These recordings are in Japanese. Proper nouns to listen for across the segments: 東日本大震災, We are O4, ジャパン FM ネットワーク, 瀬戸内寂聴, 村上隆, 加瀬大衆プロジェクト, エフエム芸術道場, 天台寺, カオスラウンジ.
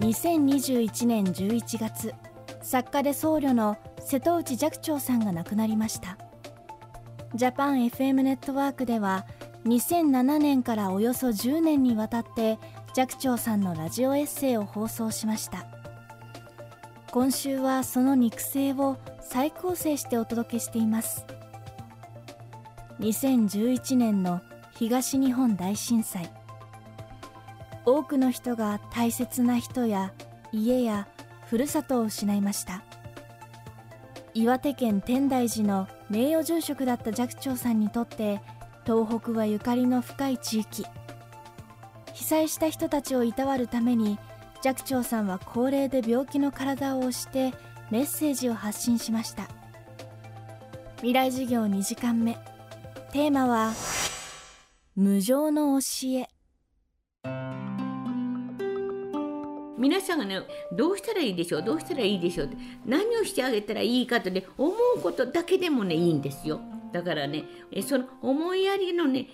2021年11月、作家で僧侶の瀬戸内寂聴さんが亡くなりました。ジャパン FM ネットワークでは、2007年からおよそ10年にわたって寂聴さんのラジオエッセイを放送しました。今週はその肉声を再構成してお届けしています。2011年の東日本大震災。多くの人が大切な人や家やふるさとを失いました。岩手県天台寺の名誉住職だった寂聴さんにとって、東北はゆかりの深い地域。被災した人たちをいたわるために、寂聴さんは高齢で病気の体を押してメッセージを発信しました。未来授業2時間目。テーマは、無常の教え。皆さんがね、どうしたらいいでしょう、どうしたらいいでしょうって、何をしてあげたらいいかとね、思うことだけでもね、いいんですよ。だからね、その思いやりのね、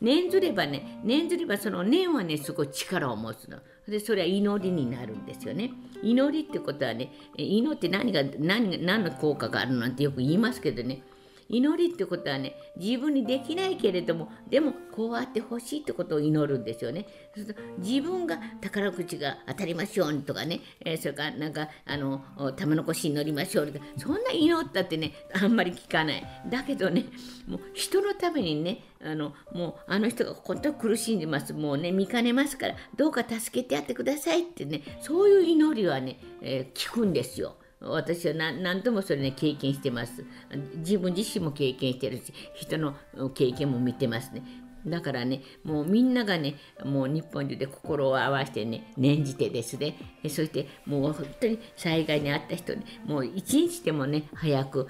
念ずればね、念ずればその念はね、すごい力を持つの。で、それは祈りになるんですよね。祈りってことはね、祈って何の効果があるなんてよく言いますけどね、祈りってことはね、自分にできないけれども、でもこうあってほしいってことを祈るんですよね。そうすると自分が宝くじが当たりましょうとかね、それからなんか玉の輿に乗りましょうとか、そんな祈ったってね、あんまり聞かない。だけどね、もう人のためにね、もうあの人が本当に苦しんでます、もうね、見かねますから、どうか助けてやってくださいってね、そういう祈りはね、聞くんですよ。私は何度もそれね、経験してます。自分自身も経験してるし、人の経験も見てますね。だからね、もうみんながね、もう日本中で心を合わせてね、念じてですね、そしてもう本当に災害に遭った人に、もう一日でもね、早く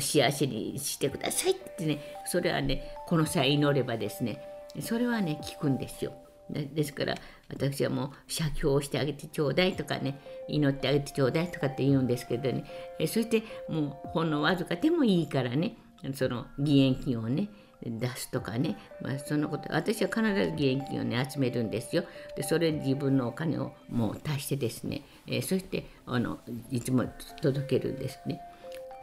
幸せにしてくださいってね、それはね、この際祈ればですね、それはね、聞くんですよ。ですから、私はもう写経をしてあげてちょうだいとかね、祈ってあげてちょうだいとかって言うんですけどね、そしてもうほんのわずかでもいいからね、その義援金をね、出すとかね、まあ、そんなこと。私は必ず義援金をね、集めるんですよ。で、それで自分のお金をもう足してですね、そしていつも届けるんですね。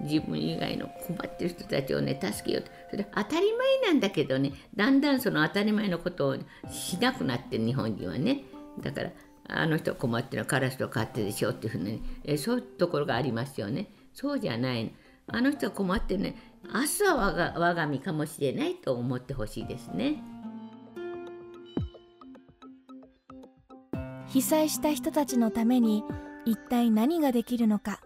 自分以外の困ってる人たちをね、助けようと。それ当たり前なんだけどね、だんだんその当たり前のことをしなくなって、日本人はね。だから、あの人困ってるのはカラスの勝手でしょっていうふうに、そういうところがありますよね。そうじゃないの。あの人は困ってるね、明日は我が身かもしれないと思ってほしいですね。被災した人たちのために一体何ができるのか。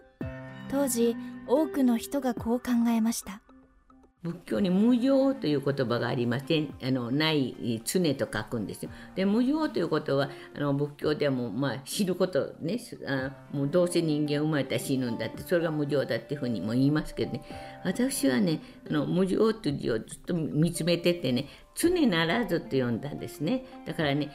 当時、多くの人がこう考えました。仏教に無常という言葉がありまして、ない常と書くんですよ。で、無常ということは仏教ではもう、まあ、知ることね、もうどうせ人間生まれたら死ぬんだって、それが無常だっていうふうにも言いますけどね、私はね、無常という字をずっと見つめててね、常ならずと読んだんですね。だからね、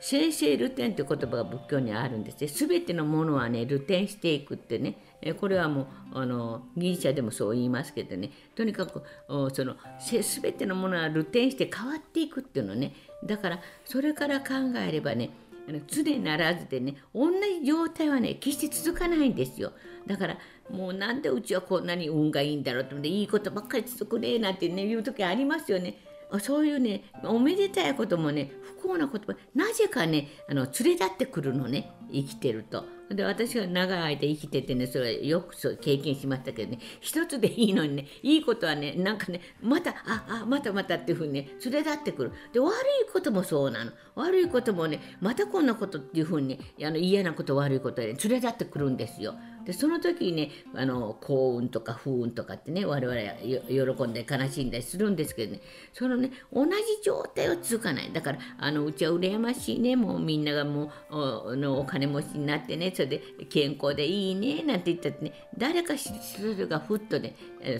生成流転という言葉が仏教にあるんですね。すべてのものはね、流転していくってね、これはもうギリシャでもそう言いますけどね、とにかくそのすべてのものは流転して変わっていくっていうのね。だから、それから考えればね、常ならずでね、同じ状態はね、決して続かないんですよ。だから、もうなんでうちはこんなに運がいいんだろうと思って、いいことばっかり続くねなんてね、言う時ありますよね。そういうね、おめでたいこともね、不幸なこともなぜかね、連れ立ってくるのね、生きてると。で、私が長い間生きててね、それはよくそう経験しましたけどね、一つでいいのにね、いいことはね、なんかね、またまたっていうふうにね、連れ立ってくる。で、悪いこともそうなの。悪いこともね、またこんなことっていうふうにね、嫌なこと悪いことで、ね、連れ立ってくるんですよ。で、その時にね、幸運とか不運とかってね、我々は喜んで悲しんだりするんですけどね、そのね、同じ状態を続かない。だから、うちは羨ましいね、もうみんながもう お金持ちになってね、それで健康でいいねなんて言ったってね、誰かそれがふっとね、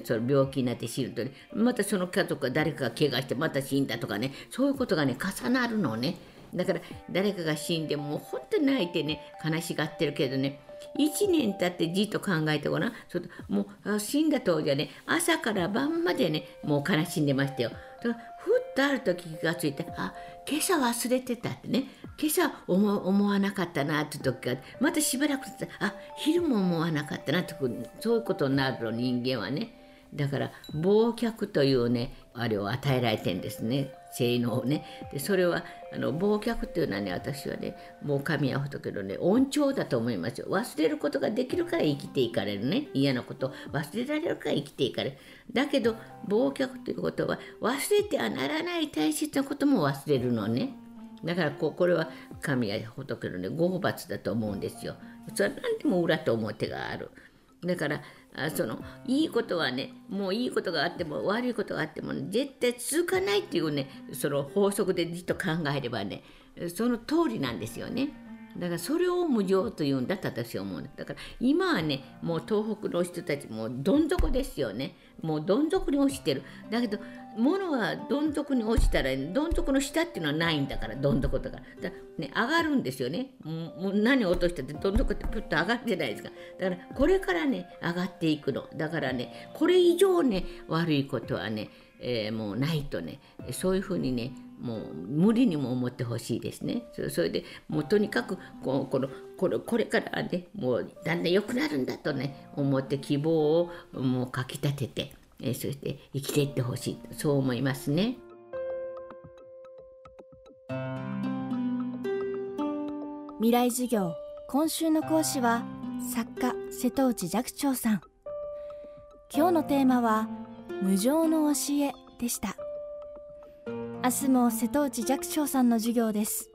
その病気になって死ぬとね、またその家族が誰かが怪我してまた死んだとかね、そういうことがね、重なるのね。だから、誰かが死んでもうほんと泣いてね、悲しがってるけどね、1年経ってじっと考えてごらん。それもう死んだ当時はね、朝から晩までね、もう悲しんでましたよ。ふっとある時気がついて、あ、今朝忘れてたってね、今朝思わなかったなって時が、またしばらく経って、あ、昼も思わなかったなって、そういうことになるの、人間はね。だから忘却というね、あれを与えられてんですね、性能をね。でそれは忘却というのはね、私はね、もう神や仏のね、恩寵だと思いますよ。忘れることができるから生きていかれるね、嫌なこと忘れられるから生きていかれる。だけど忘却ということは忘れてはならない大切なことも忘れるのね。だからこれは神や仏のね、業罰だと思うんですよ。それは何でも裏と表がある。だからいいことはね、もういいことがあっても悪いことがあっても、ね、絶対続かないっていうね、その法則でじっと考えればね、その通りなんですよね。だからそれを無常というんだと私は思うんだ。だから今はね、もう東北の人たちもうどん底ですよね。もうどん底に落ちてる。だけど物はどん底に落ちたら、どん底の下っていうのはないんだから、どん底だから。だからね、上がるんですよね。もう何を落としたってどん底ってプッと上がるじゃないですか。だからこれからね、上がっていくの。だからね、これ以上ね、悪いことはね、もうないとね、そういうふうにね、もう無理にも思ってほしいですね。それでもうとにかくこれからね、もうだんだん良くなるんだとね思って、希望をもうかきたてて、そして生きていってほしい、そう思いますね。未来授業、今週の講師は作家瀬戸内寂聴さん。今日のテーマは無常の教えでした。明日も瀬戸内寂聴さんの授業です。